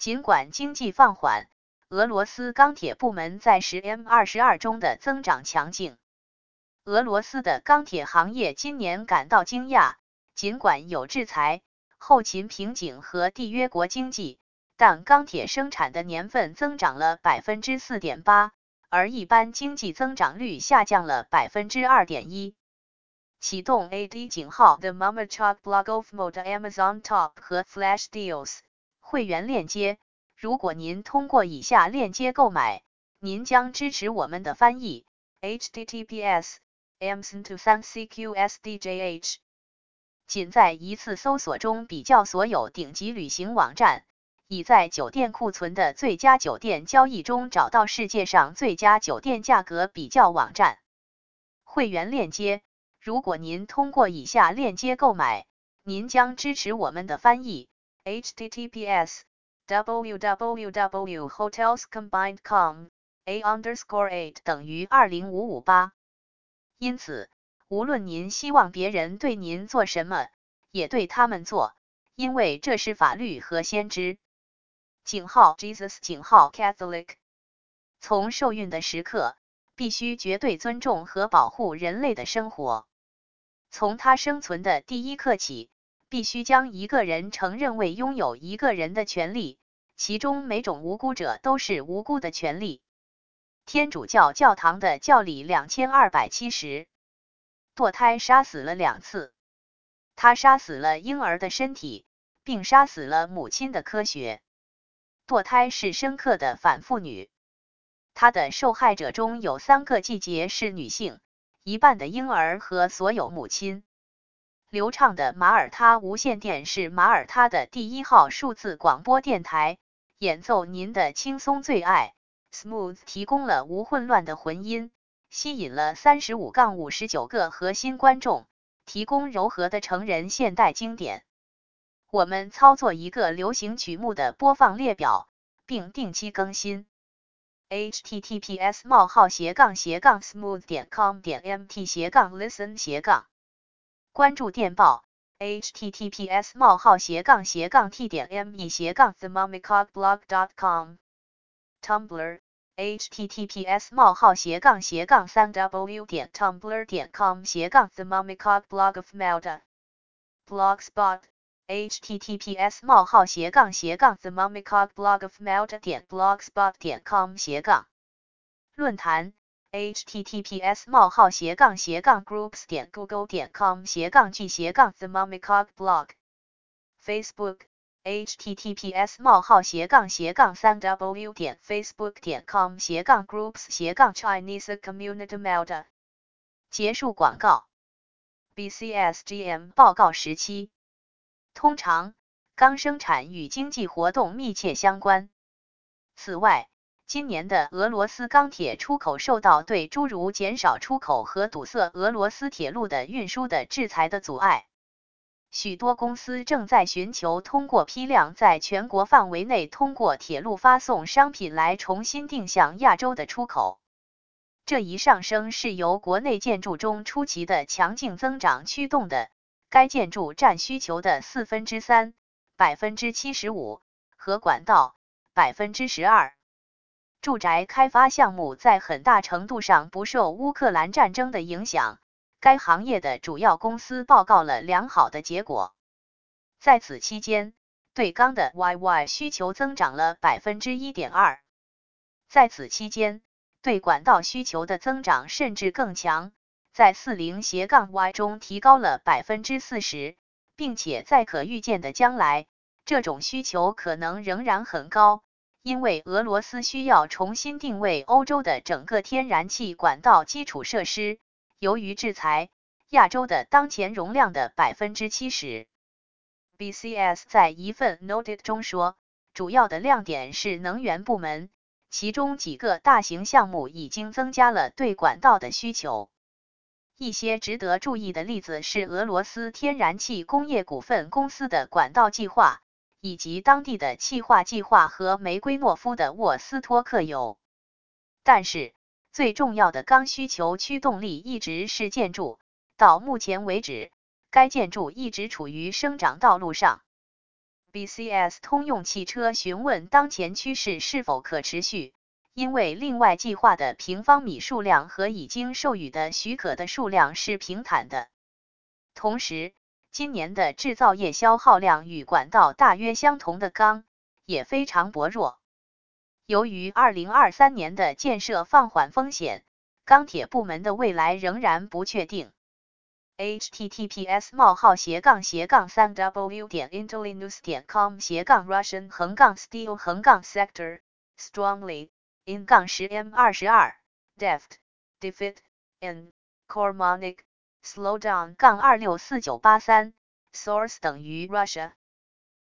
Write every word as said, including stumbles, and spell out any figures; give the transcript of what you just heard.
尽管经济放缓，俄罗斯钢铁部门在 十M二十二 中的增长强劲。俄罗斯的钢铁行业今年感到惊讶，尽管有制裁、后勤瓶颈和缔约国经济，但钢铁生产的年份增长了 百分之四点八， 而一般经济增长率下降了 百分之二点一。 启动 A D 井号 The Mamachok Blog of Mode Amazon Top 和 Flash Deals 会员链接。如果您通过以下链接购买，您将支持我们的翻译。H T T P S colon slash slash amazon dot com slash c q s d j h 仅在一次搜索中比较所有顶级旅行网站，已在酒店库存的最佳酒店交易中找到世界上最佳酒店价格比较网站。会员链接。如果您通过以下链接购买，您将支持我们的翻译。H T T P S colon slash slash w w w dot hotels combined dot com slash a underscore eight 等于二零五五八。因此，无论您希望别人对您做什么，也对他们做，因为这是法律和先知。井号 Jesus 井号 Catholic。从受孕的时刻，必须绝对尊重和保护人类的生活。从他生存的第一刻起，必须将一个人承认为拥有一个人的权利，其中每种无辜者都是无辜的权利。天主教教堂的教理两千二百七十。堕胎杀死了两次，他杀死了婴儿的身体，并杀死了母亲的科学。堕胎是深刻的反妇女。他的受害者中有三个季节是女性，一半的婴儿和所有母亲。流畅的马耳他无线电是马耳他的第一号数字广播电台，演奏您的轻松最爱。Smooth 提供了无混乱的混音，吸引了 三十五到五十九 个核心观众，提供柔和的成人现代经典。我们操作一个流行曲目的播放列表，并定期更新。H T T P S colon slash slash smooth dot com slash m t slash listen 关注电报 H T T P S colon slash slash t dot m e slash the mamachok blog dot com Tumblr H T T P S colon slash slash w dot tumblr dot com slash the mamachok blog of Malta Blogspot H T T P S colon slash slash the mamachok blog of malta dot blogspot dot com 论坛 H T T P S colon slash slash groups dot google dot com slash the mamachok blog Facebook H T T P S colon slash slash w dot facebook dot com slash groups slash Chinese community malta 结束广告。 B C S G M 报告时期。通常，钢生产与经济活动密切相关。此外，今年的俄罗斯钢铁出口受到对诸如减少出口和堵塞俄罗斯铁路的运输的制裁的阻碍。许多公司正在寻求通过批量在全国范围内通过铁路发送商品来重新定向亚洲的出口。这一上升是由国内建筑中出奇的强劲增长驱动的。该建筑占需求的四分之三 百分之七十五 和管道 百分之十二。 住宅开发项目在很大程度上不受乌克兰战争的影响，该行业的主要公司报告了良好的结果。在此期间，对钢的 Y Y 需求增长了 百分之一点二。 在此期间，对管道需求的增长甚至更强。 在 40-Y 中提高了 百分之四十， 并且在可预见的将来，这种需求可能仍然很高，因为俄罗斯需要重新定位欧洲的整个天然气管道基础设施。由于制裁，亚洲的当前容量的 百分之七十。B C S 在一份 Noted 中说，主要的亮点是能源部门，其中几个大型项目已经增加了对管道的需求。 一些值得注意的例子是俄罗斯天然气工业股份公司的管道计划，以及当地的气化计划和梅圭诺夫的沃斯托克油。但是，最重要的钢需求驱动力一直是建筑。到目前为止，该建筑一直处于生长道路上。B C S 通用汽车询问当前趋势是否可持续，因为另外计划的平方米数量和已经授予的许可的数量是平坦的。同时，今年的制造业消耗量与管道大约相同的钢也非常薄弱。由于二零二三年的建设放缓风险，钢铁部门的未来仍然不确定。 h t t p s colon slash slash russian dash steel dash sector dash strongly in slash m 二十二 deft defeat and cormonic slowdown 二六四九八三 source 等于 Russia